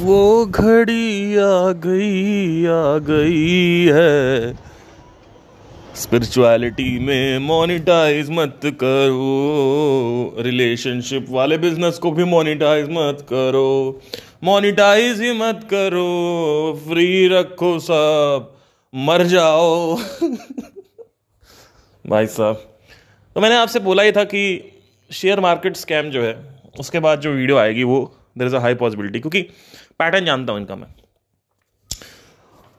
वो घड़ी आ गई है। स्पिरिचुअलिटी में मोनिटाइज मत करो, रिलेशनशिप वाले बिजनेस को भी मोनिटाइज मत करो, मोनिटाइज ही मत करो, फ्री रखो सब, मर जाओ। भाई साहब, तो मैंने आपसे बोला ही था कि शेयर मार्केट स्कैम जो है उसके बाद जो वीडियो आएगी वो there is a high possibility, क्योंकि पैटर्न जानता हूँ इनका मैं।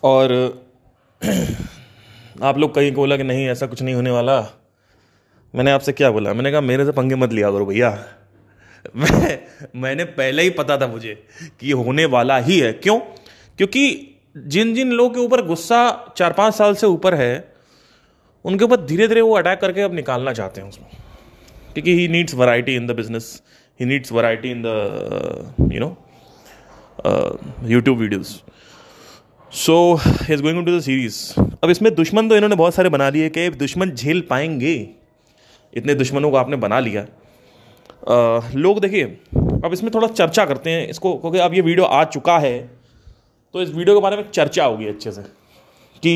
और आप लोग कहीं बोला कि नहीं ऐसा कुछ नहीं होने वाला, मैंने आपसे क्या बोला? मैंने कहा मेरे से पंगे मत लिया करो भैया, मैंने पहले ही पता था मुझे कि होने वाला ही है। क्यों? क्योंकि जिन जिन लोगों के ऊपर गुस्सा 4-5 साल से ऊपर है उनके ऊपर धीरे धीरे वो अटैक करके अब निकालना चाहते हैं उसमें, क्योंकि he needs variety in the business, he needs variety in the YouTube videos. So he is going into the series. अब इसमें दुश्मन तो इन्होंने बहुत सारे बना लिए कि दुश्मन झेल पाएंगे, इतने दुश्मनों को आपने बना लिया। लोग देखिए, अब इसमें थोड़ा चर्चा करते हैं इसको, क्योंकि अब ये वीडियो आ चुका है तो इस वीडियो के बारे में चर्चा होगी अच्छे से कि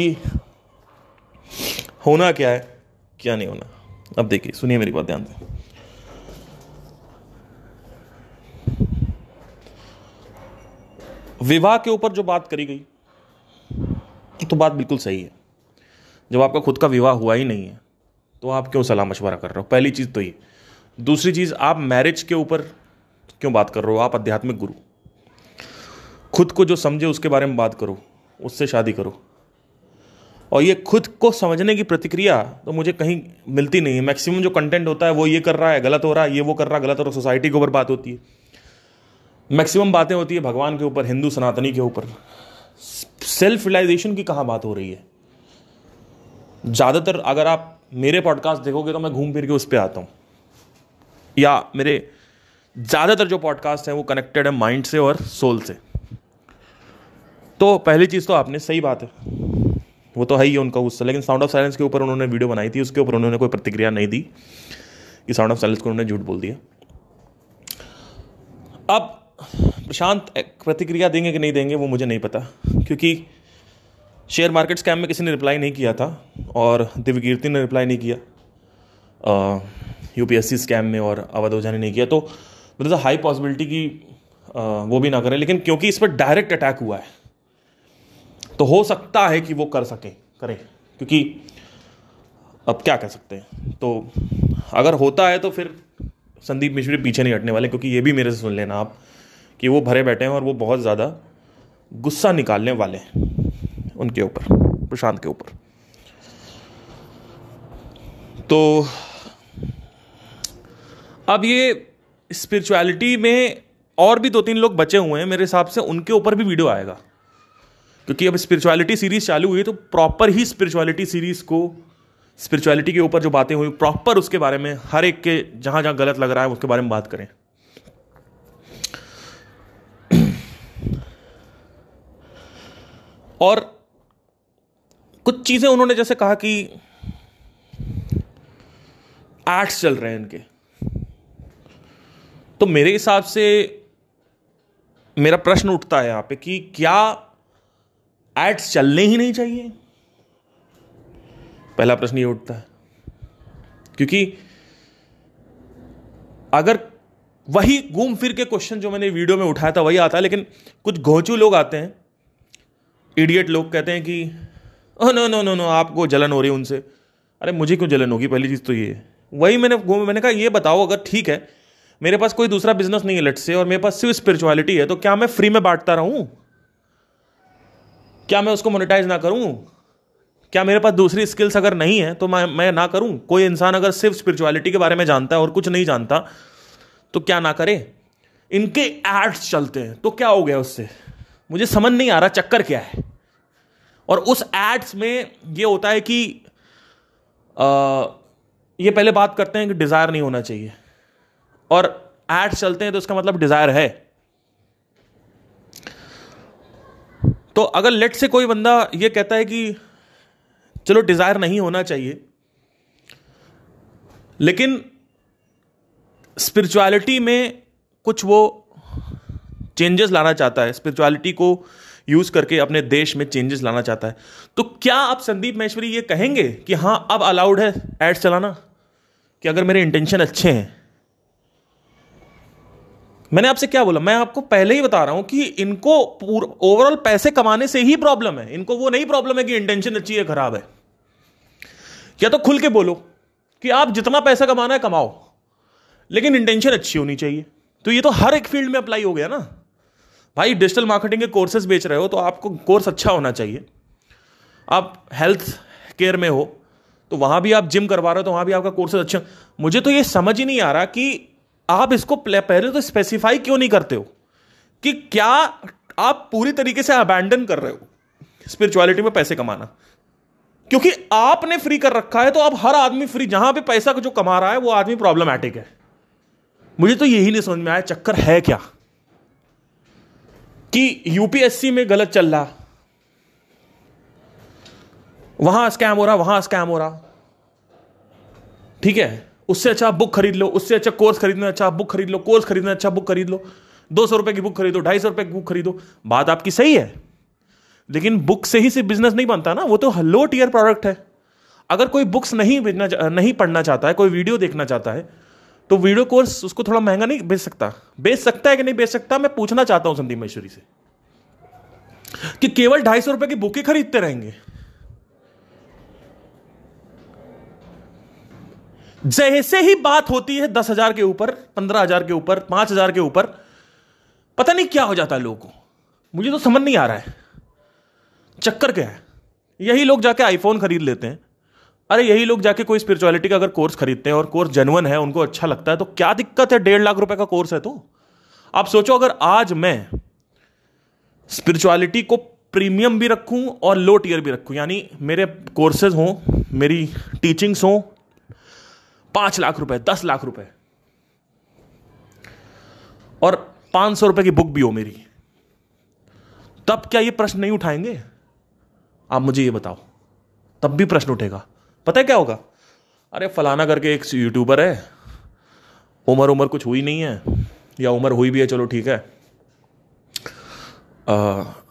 होना क्या है क्या नहीं होना। अब देखिए, सुनिए मेरी बात ध्यान से। विवाह के ऊपर जो बात करी गई तो बात बिल्कुल सही है। जब आपका खुद का विवाह हुआ ही नहीं है तो आप क्यों सलाह मशवरा कर रहे हो? पहली चीज़ तो ये। दूसरी चीज़, आप मैरिज के ऊपर क्यों बात कर रहे हो? आप आध्यात्मिक गुरु, खुद को जो समझे उसके बारे में बात करो, उससे शादी करो। और ये खुद को समझने की प्रतिक्रिया तो मुझे कहीं मिलती नहीं है। मैक्सिमम जो कंटेंट होता है वो ये कर रहा है गलत हो रहा है, ये वो कर रहा है गलत हो रहा है, सोसाइटी के ऊपर बात होती है, मैक्सिमम बातें होती है भगवान के ऊपर, हिंदू सनातनी के ऊपर। सेल्फ रियलाइजेशन की कहाँ बात हो रही है? ज़्यादातर अगर आप मेरे पॉडकास्ट देखोगे तो मैं घूम फिर के उस पर आता हूँ, या मेरे ज़्यादातर जो पॉडकास्ट हैं वो कनेक्टेड है माइंड से और सोल से। तो पहली चीज़ तो आपने सही बात है, वो तो है ही उनका गुस्सा, लेकिन साउंड ऑफ साइलेंस के ऊपर उन्होंने वीडियो बनाई थी, उसके ऊपर उन्होंने कोई प्रतिक्रिया नहीं दी कि साउंड ऑफ साइलेंस को उन्होंने झूठ बोल दिया। अब प्रशांत प्रतिक्रिया देंगे कि नहीं देंगे वो मुझे नहीं पता, क्योंकि शेयर मार्केट स्कैम में किसी ने रिप्लाई नहीं किया था और दिव्य कीर्ति ने रिप्लाई नहीं किया, यूपीएससी स्कैम में और अवध ओझा ने नहीं किया, तो there is a high possibility कि वो भी ना करें। लेकिन क्योंकि इस पर डायरेक्ट अटैक हुआ है तो हो सकता है कि वो कर सकें करें, क्योंकि अब क्या कह सकते हैं। तो अगर होता है तो फिर संदीप मिश्री पीछे नहीं हटने वाले, क्योंकि ये भी मेरे से सुन लेना आप कि वो भरे बैठे हैं और वो बहुत ज़्यादा गुस्सा निकालने वाले हैं उनके ऊपर, प्रशांत के ऊपर। तो अब ये स्पिरिचुअलिटी में और भी 2-3 लोग बचे हुए हैं मेरे हिसाब से, उनके ऊपर भी वीडियो आएगा, क्योंकि अब स्पिरिचुअलिटी सीरीज़ चालू हुई तो प्रॉपर ही स्पिरिचुअलिटी सीरीज़ को, स्पिरिचुअलिटी के ऊपर जो बातें हुई प्रॉपर उसके बारे में, हर एक के जहाँ जहाँ गलत लग रहा है उसके बारे में बात करें। और कुछ चीज़ें उन्होंने जैसे कहा कि एड्स चल रहे हैं इनके, तो मेरे हिसाब से मेरा प्रश्न उठता है यहाँ पे कि क्या एड्स चलने ही नहीं चाहिए? पहला प्रश्न ये उठता है, क्योंकि अगर वही घूम फिर के क्वेश्चन जो मैंने वीडियो में उठाया था वही आता है, लेकिन कुछ घोंचू लोग आते हैं, इडियट लोग, कहते हैं कि oh no no no no आपको जलन हो रही है उनसे। अरे मुझे क्यों जलन होगी? पहली चीज़ तो ये वही मैंने कहा ये बताओ, अगर ठीक है मेरे पास कोई दूसरा बिजनेस नहीं है लेट्स से, और मेरे पास सिर्फ स्पिरिचुअलिटी है, तो क्या मैं फ्री में बांटता रहूं? क्या मैं उसको मोनेटाइज ना करूं? क्या मेरे पास दूसरी स्किल्स अगर नहीं है तो मैं ना करूं? कोई इंसान अगर सिर्फ स्पिरिचुअलिटी के बारे में जानता है और कुछ नहीं जानता तो क्या ना करे? इनके एड्स चलते हैं तो क्या हो गया उससे? मुझे समझ नहीं आ रहा चक्कर क्या है। और उस एड्स में ये होता है कि ये पहले बात करते हैं कि डिज़ायर नहीं होना चाहिए, और एड्स चलते हैं तो उसका मतलब डिज़ायर है। तो अगर लेट से कोई बंदा ये कहता है कि चलो डिज़ायर नहीं होना चाहिए, लेकिन स्पिरिचुअलिटी में कुछ वो चेंजेस लाना चाहता है, स्पिरिचुअलिटी को यूज करके अपने देश में चेंजेस लाना चाहता है, तो क्या आप संदीप महेश्वरी ये कहेंगे कि हाँ अब अलाउड है एड्स चलाना, कि अगर मेरे इंटेंशन अच्छे हैं? मैंने आपसे क्या बोला? मैं आपको पहले ही बता रहा हूं कि इनको ओवरऑल पैसे कमाने से ही प्रॉब्लम है, इनको वो नहीं प्रॉब्लम है कि इंटेंशन अच्छी है खराब है। या तो खुल के बोलो कि आप जितना पैसा कमाना है कमाओ, लेकिन इंटेंशन अच्छी होनी चाहिए। तो ये तो हर एक फील्ड में अप्लाई हो गया ना भाई। डिजिटल मार्केटिंग के कोर्सेज बेच रहे हो तो आपको कोर्स अच्छा होना चाहिए। आप हेल्थ केयर में हो तो वहाँ भी आप जिम करवा रहे हो तो वहाँ भी आपका कोर्सेज अच्छा। मुझे तो ये समझ ही नहीं आ रहा कि आप इसको पहले तो स्पेसिफाई क्यों नहीं करते हो कि क्या आप पूरी तरीके से अबैंडन कर रहे हो स्पिरिचुअलिटी में पैसे कमाना, क्योंकि आपने फ्री कर रखा है। तो अब हर आदमी फ्री, जहां पे पैसा जो कमा रहा है वो आदमी प्रॉब्लमैटिक है। मुझे तो यही नहीं समझ में आया चक्कर है क्या कि यूपीएससी में गलत चल रहा, वहां स्कैम हो रहा, वहां स्कैम हो रहा। ठीक है, उससे अच्छा बुक खरीद लो, उससे अच्छा कोर्स खरीदना, अच्छा बुक खरीद लो, कोर्स खरीदना, अच्छा बुक खरीद लो, 200 रुपए की बुक खरीदो, 250 रुपए की बुक खरीदो। बात आपकी सही है, लेकिन बुक से ही सिर्फ बिजनेस नहीं बनता ना, वो तो लो टियर प्रोडक्ट है। अगर कोई बुक्स नहीं पढ़ना चाहता है, कोई वीडियो देखना चाहता है, तो वीडियो कोर्स उसको थोड़ा महंगा नहीं बेच सकता? बेच सकता है कि नहीं बेच सकता? मैं पूछना चाहता हूं संदीप महेश्वरी से कि केवल 250 रुपए की बुकें खरीदते रहेंगे। जैसे ही बात होती है 10,000 के ऊपर, 15,000 के ऊपर, 5,000 के ऊपर, पता नहीं क्या हो जाता है लोगों को। मुझे तो समझ नहीं आ रहा है चक्कर क्या है। यही लोग जाके आईफोन खरीद लेते हैं, अरे यही लोग जाके कोई स्पिरिचुअलिटी का अगर कोर्स खरीदते हैं और कोर्स जेन्युइन है, उनको अच्छा लगता है, तो क्या दिक्कत है? 1.5 लाख रुपए का कोर्स है। तो आप सोचो अगर आज मैं स्पिरिचुअलिटी को प्रीमियम भी रखूं और लो टियर भी रखूं, यानी मेरे कोर्सेज हों, मेरी टीचिंग्स हों, 5 लाख रुपए, 10 लाख रुपए और 500 रुपए की बुक भी हो मेरी, तब क्या ये प्रश्न नहीं उठाएंगे? आप मुझे ये बताओ, तब भी प्रश्न उठेगा। पता है क्या होगा? अरे फलाना करके एक यूट्यूबर है, उम्र कुछ हुई नहीं है, या उम्र हुई भी है चलो ठीक है।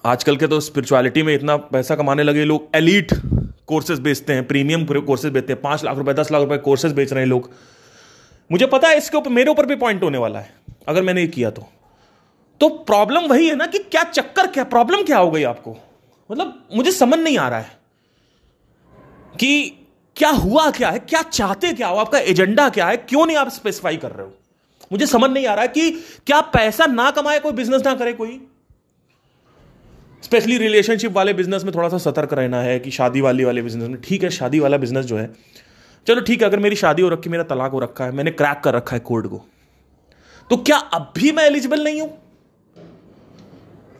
आजकल के तो स्पिरिचुअलिटी में इतना पैसा कमाने लगे लोग, एलीट कोर्सेज बेचते हैं, प्रीमियम कोर्सेज बेचते हैं, 5 लाख रुपए, 10 लाख रुपए कोर्सेज बेच रहे हैं लोग। मुझे पता है इसके ऊपर मेरे ऊपर भी पॉइंट होने वाला है अगर मैंने ये किया तो प्रॉब्लम वही है ना कि क्या चक्कर क्या, प्रॉब्लम क्या हो गई आपको? मतलब मुझे समझ नहीं आ रहा है कि क्या हुआ क्या है, क्या चाहते क्या हो, आपका एजेंडा क्या है, क्यों नहीं आप स्पेसिफाई कर रहे हो? मुझे समझ नहीं आ रहा है कि क्या पैसा ना कमाए कोई, बिजनेस ना करे कोई? स्पेशली रिलेशनशिप वाले बिजनेस में थोड़ा सा सतर्क रहना है कि शादी वाले बिजनेस में ठीक है, शादी वाला बिजनेस जो है चलो ठीक है, अगर मेरी शादी हो रखी, मेरा तलाक हो रखा है, मैंने क्रैक कर रखा है कोर्ट को, तो क्या अब भी मैं एलिजिबल नहीं हूं?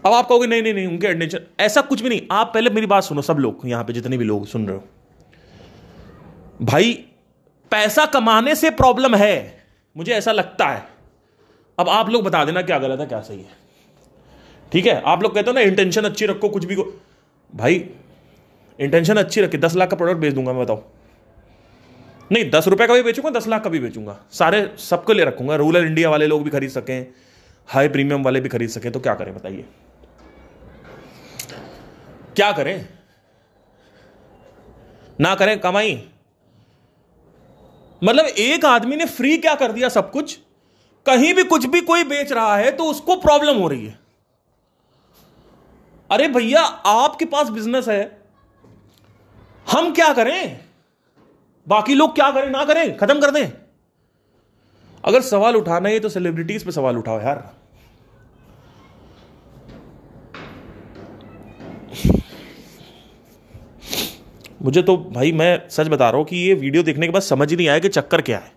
अब आप कहोगे नहीं नहीं नहीं उनके एडमिशन, ऐसा कुछ भी नहीं। आप पहले मेरी बात सुनो सब लोग, यहां पे जितने भी लोग सुन रहे हो, भाई पैसा कमाने से प्रॉब्लम है, मुझे ऐसा लगता है। अब आप लोग बता देना क्या गलत है क्या सही है। ठीक है, आप लोग कहते हो ना इंटेंशन अच्छी रखो, कुछ भी को, भाई इंटेंशन अच्छी रखे 10 लाख का प्रोडक्ट बेच दूंगा मैं, बताओ? नहीं, 10 रुपए का भी बेचूंगा, 10 लाख का भी बेचूंगा, सारे सबको ले रखूंगा, रूरल इंडिया वाले लोग भी खरीद सकें, हाई प्रीमियम वाले भी खरीद सकें। तो क्या करें बताइए, क्या करें? ना करें कमाई? मतलब एक आदमी ने फ्री क्या कर दिया सब कुछ, कहीं भी कुछ भी कोई बेच रहा है तो उसको प्रॉब्लम हो रही है। अरे भैया आपके पास बिजनेस है, हम क्या करें? बाकी लोग क्या करें? ना करें, खत्म कर दें। अगर सवाल उठाना है तो सेलिब्रिटीज पे सवाल उठाओ यार। मुझे तो भाई मैं सच बता रहा हूं कि ये वीडियो देखने के बाद समझ ही नहीं आया कि चक्कर क्या है।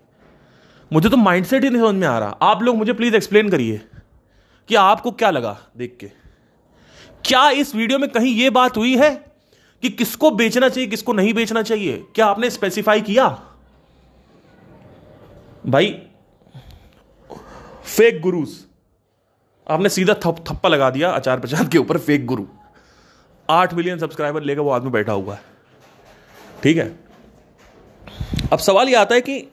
मुझे तो माइंडसेट ही नहीं समझ में आ रहा। आप लोग मुझे प्लीज एक्सप्लेन करिए कि आपको क्या लगा देख के। क्या इस वीडियो में कहीं यह बात हुई है कि किसको बेचना चाहिए किसको नहीं बेचना चाहिए? क्या आपने स्पेसिफाई किया? भाई फेक गुरुज, आपने सीधा थप्पा लगा दिया आचार्य प्रशांत के ऊपर। फेक गुरु 8 मिलियन सब्सक्राइबर लेकर वो आदमी बैठा हुआ है। ठीक है, अब सवाल ये आता है कि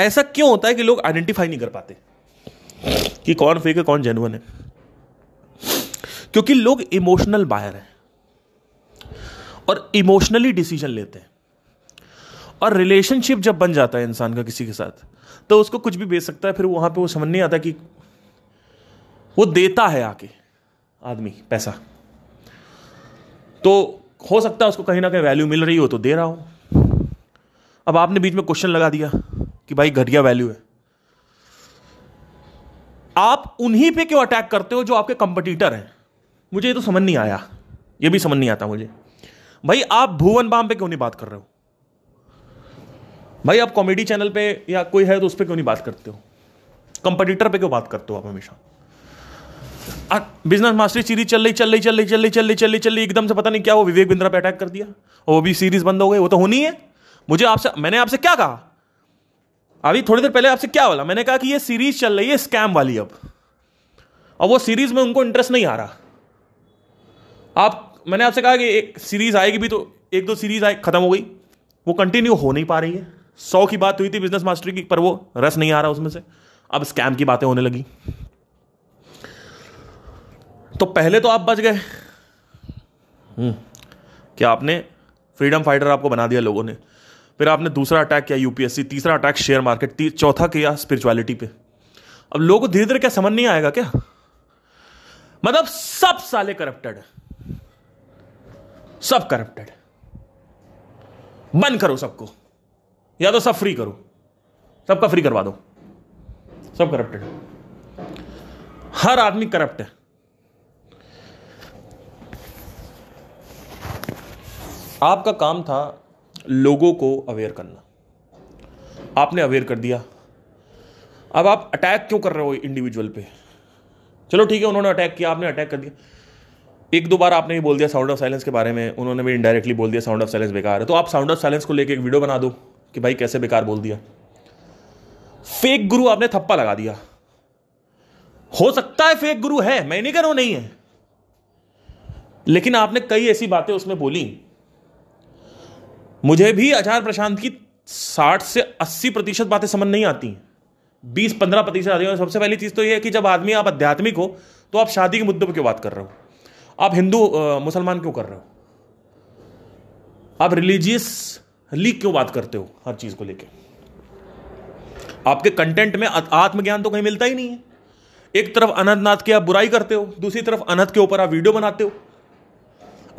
ऐसा क्यों होता है कि लोग आइडेंटिफाई नहीं कर पाते कि कौन फेक है कौन जेन्युइन है? क्योंकि लोग इमोशनल बायर हैं और इमोशनली डिसीजन लेते हैं। और रिलेशनशिप जब बन जाता है इंसान का किसी के साथ, तो उसको कुछ भी बेच सकता है, फिर वहां पे वो समझ नहीं आता कि वो देता है आके आदमी पैसा, तो हो सकता है उसको कहीं ना कहीं वैल्यू मिल रही हो तो दे रहा हो। अब आपने बीच में क्वेश्चन लगा दिया कि भाई घटिया वैल्यू है। आप उन्हीं पे क्यों अटैक करते हो जो आपके कंपटीटर हैं? मुझे ये तो समझ नहीं आया, ये भी समझ नहीं आता मुझे। भाई आप भुवन बाम पे क्यों नहीं बात कर रहे हो? भाई आप कॉमेडी चैनल पे या कोई है तो उस पे क्यों नहीं बात करते हो? कंपटीटर पे क्यों बात करते हो आप हमेशा? बिजनेस मास्टरी सीरीज चल रही, एकदम से पता नहीं क्या वो विवेक बिंद्रा पे अटैक कर दिया और वो भी सीरीज बंद हो गई। वो तो होनी है। मुझे आपसे, मैंने आपसे क्या कहा अभी थोड़ी देर पहले? आपसे क्या बोला? मैंने कहा कि ये सीरीज चल रही है स्कैम वाली अब, और वो सीरीज में उनको इंटरेस्ट नहीं आ रहा। आप, मैंने आपसे कहा कि एक सीरीज आएगी भी तो एक दो सीरीज आए, खत्म हो गई, वो कंटिन्यू हो नहीं पा रही है। 100 की बात हुई थी बिजनेस मास्टरी की, पर वो रस नहीं आ रहा उसमें से। अब स्कैम की बातें होने लगी। तो पहले तो आप बच गए कि आपने फ्रीडम फाइटर आपको बना दिया लोगों ने, फिर आपने दूसरा अटैक किया यूपीएससी, तीसरा अटैक शेयर मार्केट, चौथा किया स्पिरिचुअलिटी पे। अब लोगों को धीरे धीरे क्या समझ नहीं आएगा क्या? मतलब सब साले करप्टेड है, सब करप्टेड है। बंद करो सबको, या तो सब फ्री करो, सबका फ्री करवा दो, सब करप्टेड है, हर आदमी करप्ट है। आपका काम था लोगों को अवेयर करना, आपने अवेयर कर दिया। अब आप अटैक क्यों कर रहे हो इंडिविजुअल पे? चलो ठीक है, उन्होंने अटैक किया, आपने अटैक कर दिया। एक दो बार आपने ये बोल दिया साउंड ऑफ साइलेंस के बारे में, उन्होंने भी इनडायरेक्टली बोल दिया साउंड ऑफ साइलेंस बेकार है। तो आप साउंड ऑफ साइलेंस को लेकर एक वीडियो बना दो कि भाई कैसे बेकार बोल दिया। फेक गुरु आपने थप्पा लगा दिया। हो सकता है फेक गुरु है, मैं नहीं कह रहा हूं नहीं है, लेकिन आपने कई ऐसी बातें उसमें बोली। मुझे भी आचार्य प्रशांत की 60 से 80% बातें समझ नहीं आती, 20-15% आती है। सबसे पहली चीज तो यह है कि जब आदमी आप आध्यात्मिक हो तो आप शादी के मुद्दे पर क्यों बात कर रहे हो? आप हिंदू मुसलमान क्यों कर रहे हो? आप रिलीजियसली क्यों बात करते हो हर चीज को लेके? आपके कंटेंट में आत्मज्ञान तो कहीं मिलता ही नहीं है। एक तरफ अनंत नाथ की आप बुराई करते हो, दूसरी तरफ अनंत के ऊपर आप वीडियो बनाते हो।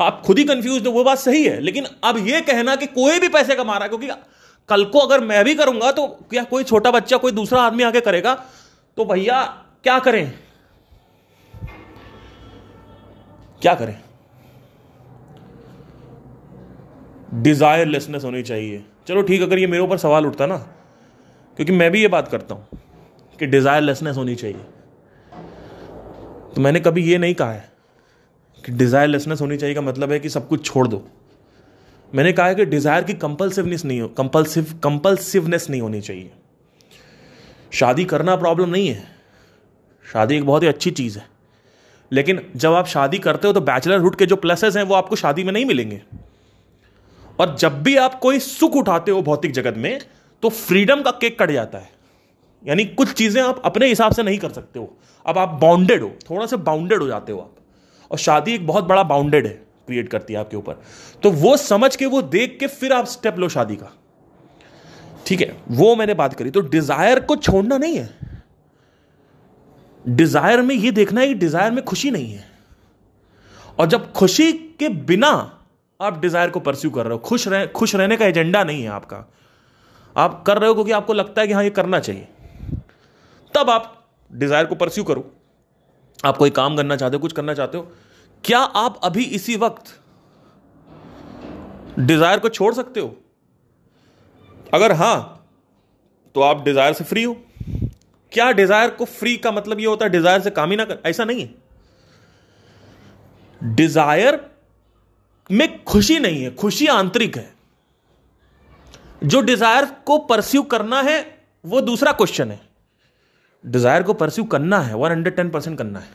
आप खुद ही कंफ्यूज हो, वो बात सही है। लेकिन अब ये कहना कि कोई भी पैसे कमा रहा है, क्योंकि कल को अगर मैं भी करूंगा तो क्या कोई छोटा बच्चा, कोई दूसरा आदमी आके करेगा, तो भैया क्या करें, क्या करें? डिजायरलेसनेस होनी चाहिए। चलो ठीक, अगर ये मेरे ऊपर सवाल उठता ना, क्योंकि मैं भी ये बात करता हूं कि डिजायरलेसनेस होनी चाहिए, तो मैंने कभी ये नहीं कहा है कि डिजायरलेसनेस होनी चाहिए का मतलब है कि सब कुछ छोड़ दो। मैंने कहा है कि डिजायर की कंपल्सिवनेस नहीं होनी चाहिए। शादी करना प्रॉब्लम नहीं है, शादी एक बहुत ही अच्छी चीज़ है, लेकिन जब आप शादी करते हो तो बैचलरहुड के जो प्लसेस हैं वो आपको शादी में नहीं मिलेंगे। और जब भी आप कोई सुख उठाते हो भौतिक जगत में, तो फ्रीडम का केक कट जाता है। यानी कुछ चीज़ें आप अपने हिसाब से नहीं कर सकते हो, अब आप बाउंडेड हो, थोड़ा सा बाउंडेड हो जाते हो आप। और शादी एक बहुत बड़ा बाउंडेड है क्रिएट करती है आपके ऊपर, तो वो समझ के, वो देख के फिर आप स्टेप लो शादी का, ठीक है? वो मैंने बात करी। तो डिजायर को छोड़ना नहीं है, डिजायर में ये देखना है कि डिजायर में खुशी नहीं है, और जब खुशी के बिना आप डिजायर को परस्यू कर रहे हो, खुश रहने का एजेंडा नहीं है आपका, आप कर रहे हो क्योंकि आपको लगता है कि हाँ ये करना चाहिए, तब आप डिजायर को परस्यू करो। आप कोई काम करना चाहते हो, कुछ करना चाहते हो, क्या आप अभी इसी वक्त डिजायर को छोड़ सकते हो? अगर हां, तो आप डिजायर से फ्री हो। क्या डिजायर को फ्री का मतलब यह होता है डिजायर से काम ही ना कर? ऐसा नहीं है। डिजायर में खुशी नहीं है, खुशी आंतरिक है। जो डिजायर को परस्यू करना है वो दूसरा क्वेश्चन है। डिजायर को परस्यू करना है, 110% करना है,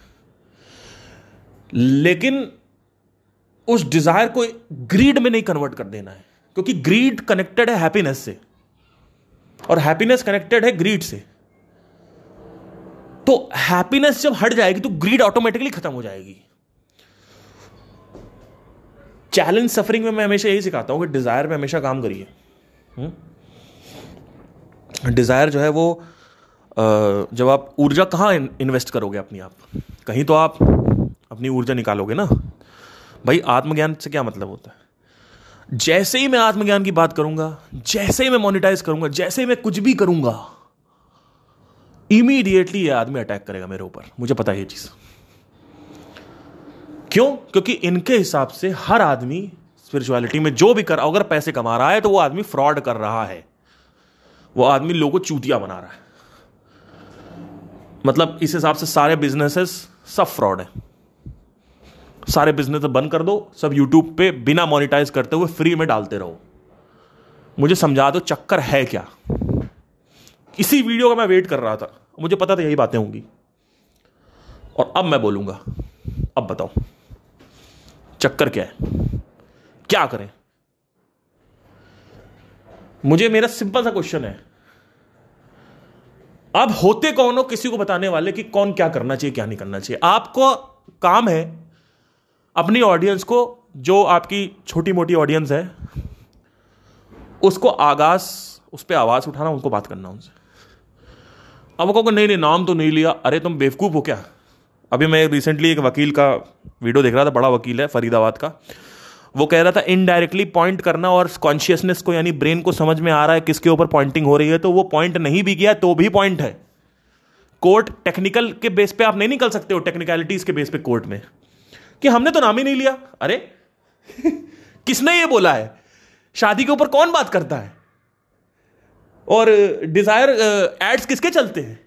लेकिन उस डिजायर को ग्रीड में नहीं कन्वर्ट कर देना है, क्योंकि ग्रीड कनेक्टेड है हैप्पीनेस से और हैप्पीनेस कनेक्टेड है ग्रीड से। तो हैप्पीनेस जब हट जाएगी तो ग्रीड ऑटोमेटिकली खत्म हो जाएगी। चैलेंज सफरिंग में मैं हमेशा यही सिखाता हूँ कि डिज़ायर पे हमेशा काम करिए। डिज़ायर जो है वो जब आप ऊर्जा कहाँ इन्वेस्ट करोगे अपनी, आप कहीं तो आप अपनी ऊर्जा निकालोगे ना भाई। आत्मज्ञान से क्या मतलब होता है? जैसे ही मैं आत्मज्ञान की बात करूंगा, जैसे ही मैं मोनिटाइज करूंगा, जैसे ही मैं कुछ भी करूंगा, इमीडिएटली ये आदमी अटैक करेगा मेरे ऊपर। मुझे पता है ये चीज। क्यों? क्योंकि इनके हिसाब से हर आदमी स्पिरिचुअलिटी में जो भी कर, अगर पैसे कमा रहा है तो वो आदमी फ्रॉड कर रहा है, वो आदमी लोगों को चूतिया बना रहा है। मतलब इस हिसाब से सारे बिजनेसेस सब फ्रॉड है। सारे बिजनेस बंद कर दो, सब यूट्यूब पे बिना मोनिटाइज करते हुए फ्री में डालते रहो। मुझे समझा दो चक्कर है क्या? इसी वीडियो का मैं वेट कर रहा था, मुझे पता था यही बातें होंगी और अब मैं बोलूंगा। अब बताओ चक्कर क्या है, क्या करें? मुझे मेरा सिंपल सा क्वेश्चन है, आप होते कौन हो किसी को बताने वाले कि कौन क्या करना चाहिए क्या नहीं करना चाहिए? आपको काम है अपनी ऑडियंस को, जो आपकी छोटी मोटी ऑडियंस है, उसको आगाज, उस पर आवाज उठाना, उनको बात करना उनसे। अब वो कहोगे नहीं नाम तो नहीं लिया, अरे तुम बेवकूफ हो क्या? अभी मैं रिसेंटली एक वकील का वीडियो देख रहा था, बड़ा वकील है फरीदाबाद का, वो कह रहा था इनडायरेक्टली पॉइंट करना और कॉन्शियसनेस को यानी ब्रेन को समझ में आ रहा है किसके ऊपर पॉइंटिंग हो रही है, तो वो पॉइंट नहीं भी किया तो भी पॉइंट है। कोर्ट टेक्निकल के बेस पे आप नहीं निकल सकते हो, टेक्निकलिटीज के बेस पे कोर्ट में कि हमने तो नाम ही नहीं लिया। अरे किसने ये बोला है? शादी के ऊपर कौन बात करता है? और डिजायर एड्स किसके चलते हैं,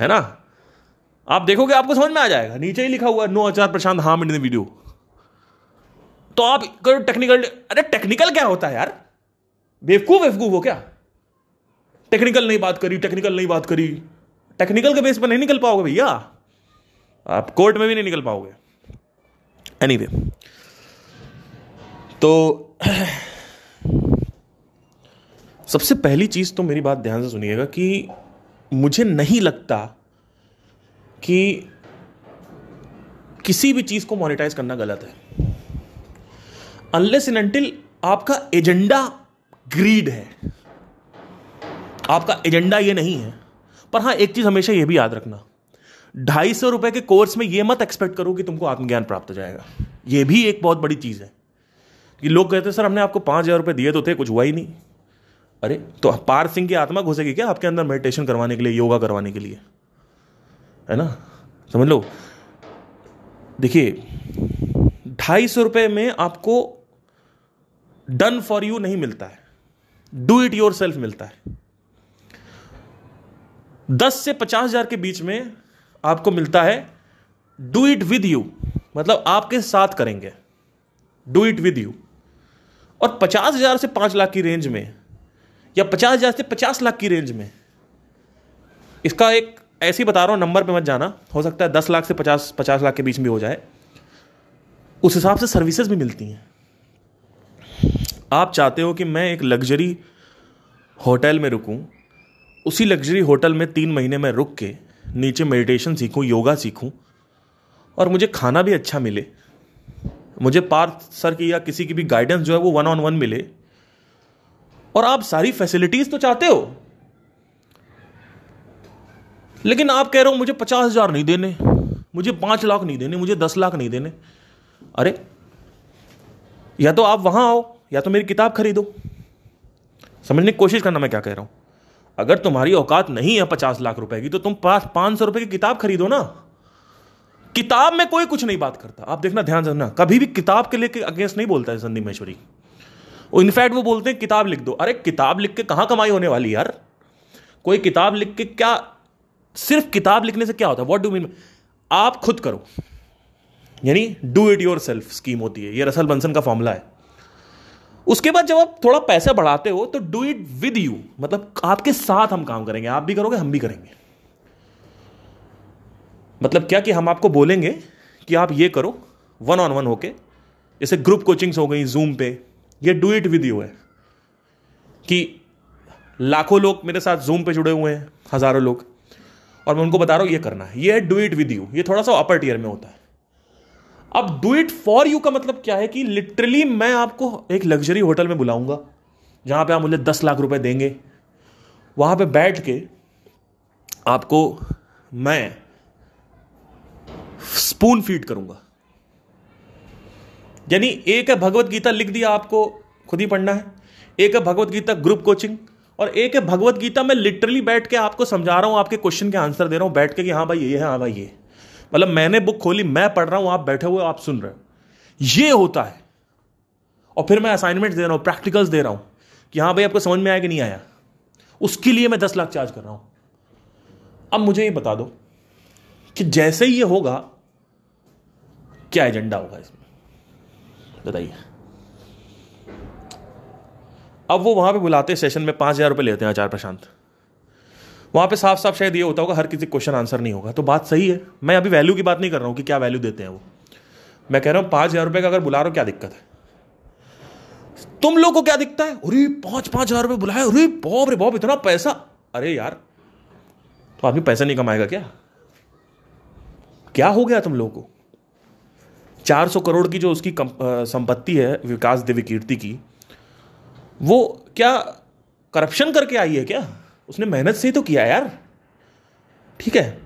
है ना? आप देखोगे आपको समझ में आ जाएगा, नीचे ही लिखा हुआ है, नो आचार्य प्रशांत हां मिनट वीडियो। तो आप करो टेक्निकल। अरे टेक्निकल क्या होता है यार? बेवकूफ हो क्या? टेक्निकल नहीं बात करी। टेक्निकल के बेस पर नहीं निकल पाओगे भैया, आप कोर्ट में भी नहीं निकल पाओगे। एनीवे, तो सबसे पहली चीज तो मेरी बात ध्यान से सुनिएगा कि मुझे नहीं लगता कि किसी भी चीज को मोनेटाइज करना गलत है, अनलेस एंड अनटिल आपका एजेंडा ग्रीड है, आपका एजेंडा ये नहीं है। पर हाँ, एक चीज हमेशा ये भी याद रखना, 250 रुपए के कोर्स में ये मत एक्सपेक्ट करो कि तुमको आत्मज्ञान प्राप्त हो जाएगा। ये भी एक बहुत बड़ी चीज है कि लोग कहते हैं सर हमने आपको 5,000 रुपए दिए तो थे, कुछ हुआ ही नहीं। अरे तो पार्थ सिंह की आत्मा घुसेगी क्या आपके अंदर मेडिटेशन करवाने के लिए, योगा करवाने के लिए? है ना, समझ लो। देखिए 250 रुपए में आपको डन फॉर यू नहीं मिलता है, डू इट योर सेल्फ मिलता है। 10 से 50,000 के बीच में आपको मिलता है डू इट विद यू, मतलब आपके साथ करेंगे, डू इट विद यू। और 50,000 से 5 लाख की रेंज में या 50,000 से 50 लाख की रेंज में, इसका एक ऐसे ही बता रहा हूं, नंबर पे मत जाना, हो सकता है 10 लाख से 50 लाख के बीच में हो जाए। उस हिसाब से सर्विसेज भी मिलती हैं। आप चाहते हो कि मैं एक लग्जरी होटल में रुकूं, उसी लग्जरी होटल में 3 महीने में रुक के नीचे मेडिटेशन सीखूं, योगा सीखूं और मुझे खाना भी अच्छा मिले, मुझे पार्थ सर की या किसी की भी गाइडेंस जो है वो 1-on-1 मिले, और आप सारी फैसिलिटीज तो चाहते हो, लेकिन आप कह रहे हो मुझे 50,000 नहीं देने, मुझे 5 लाख नहीं देने, मुझे 10 लाख नहीं देने। अरे या तो आप वहां आओ या तो मेरी किताब खरीदो। समझने की कोशिश करना मैं क्या कह रहा हूं। अगर तुम्हारी औकात नहीं है 50 लाख रुपए की तो तुम 500 रुपए की किताब खरीदो ना। किताब में कोई कुछ नहीं बात करता, आप देखना, ध्यान रखना, कभी भी किताब के लेके अगेंस्ट नहीं बोलता है संदीप महेश्वरी। इनफैक्ट वो बोलते हैं किताब लिख दो। अरे किताब लिख के कहां कमाई होने वाली यार? कोई किताब लिख के क्या, सिर्फ किताब लिखने से क्या होता है? What do mean? आप खुद करो, यानी do it yourself scheme होती है, ये रसल ब्रंसन का फॉर्मूला है। उसके बाद जब आप थोड़ा पैसा बढ़ाते हो तो डू इट विद यू, मतलब आपके साथ हम काम करेंगे, आप भी करोगे हम भी करेंगे। मतलब क्या कि हम आपको बोलेंगे कि आप ये करो 1-on-1 होके, जैसे ग्रुप कोचिंग्स हो गई जूम पे, ये डू इट विद यू है कि लाखों लोग मेरे साथ जूम पे जुड़े हुए हैं, हजारों लोग, और मैं उनको बता रहा हूं ये करना है, ये है डू इट विद यू। ये थोड़ा सा अपर टियर में होता है। अब डू इट फॉर यू का मतलब क्या है कि लिटरली मैं आपको एक लग्जरी होटल में बुलाऊंगा जहां पे आप मुझे 10 लाख रुपए देंगे, वहां पे बैठ के आपको मैं स्पून फीड करूंगा। यानी एक है भगवत गीता लिख दिया, आपको खुद ही पढ़ना है, एक है भगवत गीता ग्रुप कोचिंग, और एक है भगवत गीता मैं लिटरली बैठ के आपको समझा रहा हूं, आपके क्वेश्चन के आंसर दे रहा हूं बैठ के कि हाँ भाई ये है, हाँ भाई ये, मतलब मैंने बुक खोली, मैं पढ़ रहा हूं, आप बैठे हुए आप सुन रहे हो, ये होता है। और फिर मैं असाइनमेंट दे रहा हूं, प्रैक्टिकल्स दे रहा हूं कि हाँ भाई आपको समझ में आया कि नहीं आया, उसके लिए मैं 10 लाख चार्ज कर रहा हूं। अब मुझे ये बता दो कि जैसे ही ये होगा क्या एजेंडा होगा इसमें, बताइए। अब वो वहां पे बुलाते सेशन में 5,000 रुपए लेते हैं आचार्य प्रशांत, वहां पे साफ साफ शायद ये होता होगा हर किसी क्वेश्चन आंसर नहीं होगा। तो बात सही है, मैं अभी वैल्यू की बात नहीं कर रहा हूं कि क्या वैल्यू देते हैं वो, मैं कह रहा हूं 5,000 रुपए का अगर बुला रहा हूं क्या दिक्कत है। तुम लोग को क्या दिखता है, अरे 5,000 रुपए बुलाए, अरे बॉब रे बॉब इतना पैसा, अरे यार तो आदमी पैसा नहीं कमाएगा क्या, क्या हो गया तुम लोगों को। 400 करोड़ की जो उसकी संपत्ति है विकास दिव्यकीर्ति की, वो क्या करप्शन करके आई है क्या, उसने मेहनत से ही तो किया यार। ठीक है,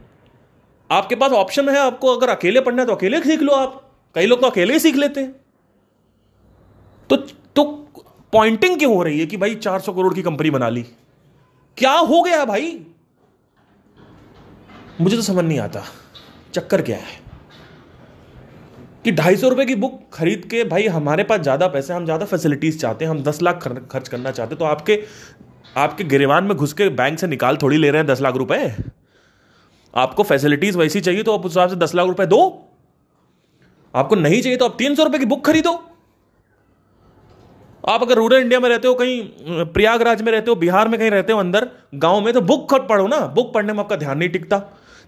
आपके पास ऑप्शन है, आपको अगर अकेले पढ़ना है तो अकेले सीख लो आप, कई लोग तो अकेले ही सीख लेते हैं। तो पॉइंटिंग क्यों हो रही है कि भाई 400 करोड़ की कंपनी बना ली, क्या हो गया भाई, मुझे तो समझ नहीं आता चक्कर क्या है। कि 250 रुपए की बुक खरीद के भाई हमारे पास ज्यादा पैसे, हम ज्यादा फैसिलिटीज चाहते हैं, हम 10 लाख खर्च करना चाहते, तो आपके गिरेवान में घुस के बैंक से निकाल थोड़ी ले रहे हैं 10 लाख रुपए। आपको फैसिलिटीज वैसी चाहिए तो आप उस हिसाब से 10 लाख रुपए दो, आपको नहीं चाहिए तो आप 300 रुपए की बुक खरीदो। आप अगर रूरल इंडिया में रहते हो, कहीं प्रयागराज में रहते हो, बिहार में कहीं रहते हो अंदर गांव में, तो बुक पढ़ो ना, बुक पढ़ने में आपका ध्यान नहीं टिकता।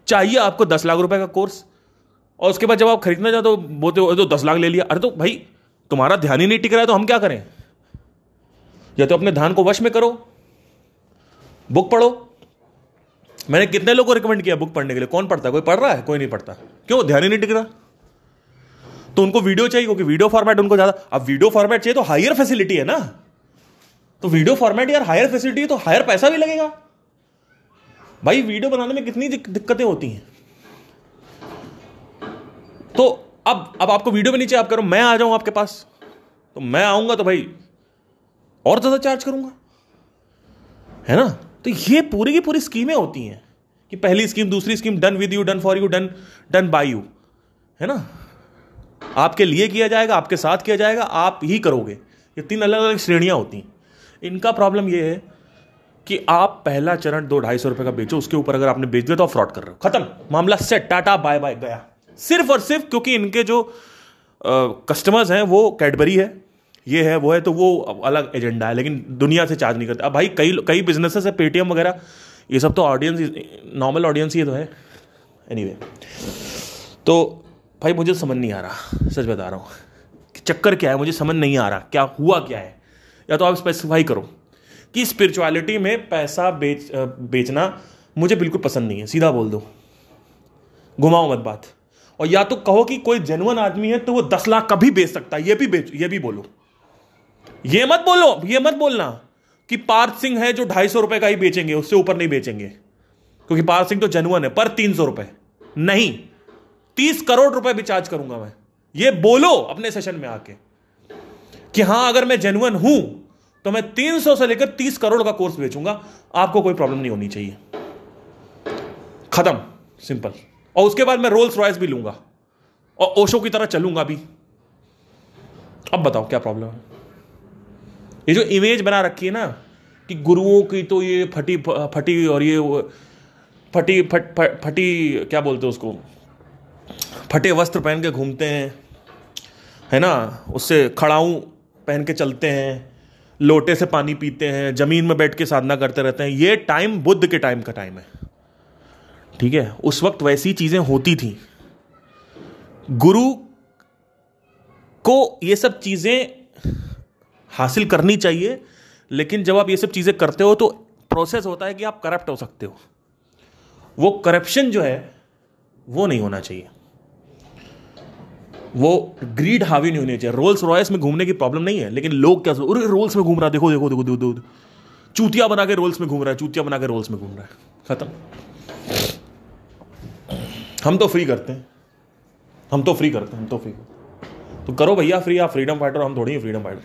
चाहिए आपको 10 लाख रुपए का कोर्स, और उसके बाद जब आप खरीदना चाहते हो बोलते हो 10 लाख ले लिया। अरे तो भाई तुम्हारा ध्यान ही नहीं टिक रहा है तो हम क्या करें, या तो अपने ध्यान को वश में करो, बुक पढ़ो। मैंने कितने लोगों को रिकमेंड किया बुक पढ़ने के लिए, कौन पढ़ता है, कोई पढ़ रहा है, कोई नहीं पढ़ता, क्यों, ध्यान ही नहीं टिक रहा। तो उनको वीडियो चाहिए क्योंकि वीडियो फॉर्मेट उनको ज्यादा, अब वीडियो फॉर्मेट चाहिए तो हायर फैसिलिटी है ना, तो वीडियो फॉर्मेट यार हायर फैसिलिटी है तो हायर पैसा भी लगेगा। भाई वीडियो बनाने में कितनी दिक्कतें होती हैं। तो अब आपको वीडियो भी नहीं चाहिए, आप करो मैं आ जाऊं आपके पास, तो मैं आऊंगा तो भाई और ज्यादा चार्ज करूंगा, है ना। तो ये पूरी की पूरी स्कीमें होती हैं कि पहली स्कीम, दूसरी scheme, done with you, done for you, done by you, है ना, आपके लिए किया जाएगा, आपके साथ किया जाएगा, आप ही करोगे। ये 3 अलग अलग श्रेणियां होती हैं। इनका प्रॉब्लम ये है कि आप पहला चरण 200-250 रुपए का बेचो, उसके ऊपर अगर आपने बेच दिया तो आप फ्रॉड कर रहे हो, खत्म मामला, सेट, टाटा बाय बाय गया। सिर्फ और सिर्फ क्योंकि इनके जो कस्टमर्स हैं वो कैडबरी है, ये है, वो है, तो वो अलग एजेंडा है, लेकिन दुनिया से चार्ज नहीं करते। अब भाई कई बिजनेसेस है, पेटीएम वगैरह, ये सब तो ऑडियंस, नॉर्मल ऑडियंस ये तो है। एनीवे, तो भाई मुझे समझ नहीं आ रहा, सच बता रहा हूँ कि चक्कर क्या है, मुझे समझ नहीं आ रहा क्या हुआ क्या है। या तो आप स्पेसिफाई करो कि स्पिरिचुअलिटी में पैसा बेचना मुझे बिल्कुल पसंद नहीं है, सीधा बोल दो, घुमाओ मत बात। और या तो कहो कि कोई जेन्युइन आदमी है तो वो 10 लाख का भी बेच सकता है, ये भी बोलो। ये मत बोलना कि पार्थ सिंह है जो 250 रुपए का ही बेचेंगे, उससे ऊपर नहीं बेचेंगे, क्योंकि पार्थ सिंह तो जेन्युइन है, पर 300 रुपए नहीं, 30 करोड़ रुपए भी चार्ज करूंगा मैं। ये बोलो अपने सेशन में आके कि हां अगर मैं जेन्युइन हूं तो मैं 300 से लेकर 30 करोड़ का कोर्स बेचूंगा, आपको कोई प्रॉब्लम नहीं होनी चाहिए, खत्म, सिंपल। और उसके बाद मैं रोल्स रॉयस भी लूंगा और ओशो की तरह चलूंगा भी। अब बताओ क्या प्रॉब्लम है। ये जो इमेज बना रखी है ना कि गुरुओं की तो ये फटी फटी और ये फटी फटी क्या बोलते हैं उसको, फटे वस्त्र पहन के घूमते हैं, है ना, उससे खड़ाऊ पहन के चलते हैं, लोटे से पानी पीते हैं, जमीन में बैठ के साधना करते रहते हैं, ये टाइम बुद्ध के टाइम का टाइम है, ठीक है। उस वक्त वैसी चीजें होती थी, गुरु को ये सब चीजें हासिल करनी चाहिए, लेकिन जब आप ये सब चीजें करते हो तो प्रोसेस होता है कि आप करप्ट हो सकते हो, वो करप्शन जो है वो नहीं होना चाहिए। वो ग्रीड हावी नहीं होनी चाहिए। रोल्स रॉयस में घूमने की प्रॉब्लम नहीं है, लेकिन लोग क्या सोच, रोल्स में घूम रहा है, देखो देखो देखो देखो देखो, चूतिया बना के रोल्स में घूम रहा है, चूतिया बना के रोल्स में घूम रहा है, खत्म। हम तो फ्री करते हैं, हम तो फ्री करते हैं, हम तो फ्री करते, तो करो भैया फ्री, आप फ्रीडम फाइटर, हम थोड़ी ही फ्रीडम फाइटर,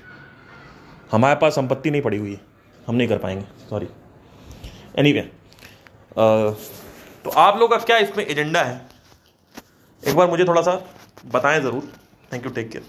हमारे पास संपत्ति नहीं पड़ी हुई है, हम नहीं कर पाएंगे, सॉरी। एनीवे, तो आप लोग का क्या इसमें एजेंडा है, एक बार मुझे थोड़ा सा बताएं ज़रूर। Thank you, take care.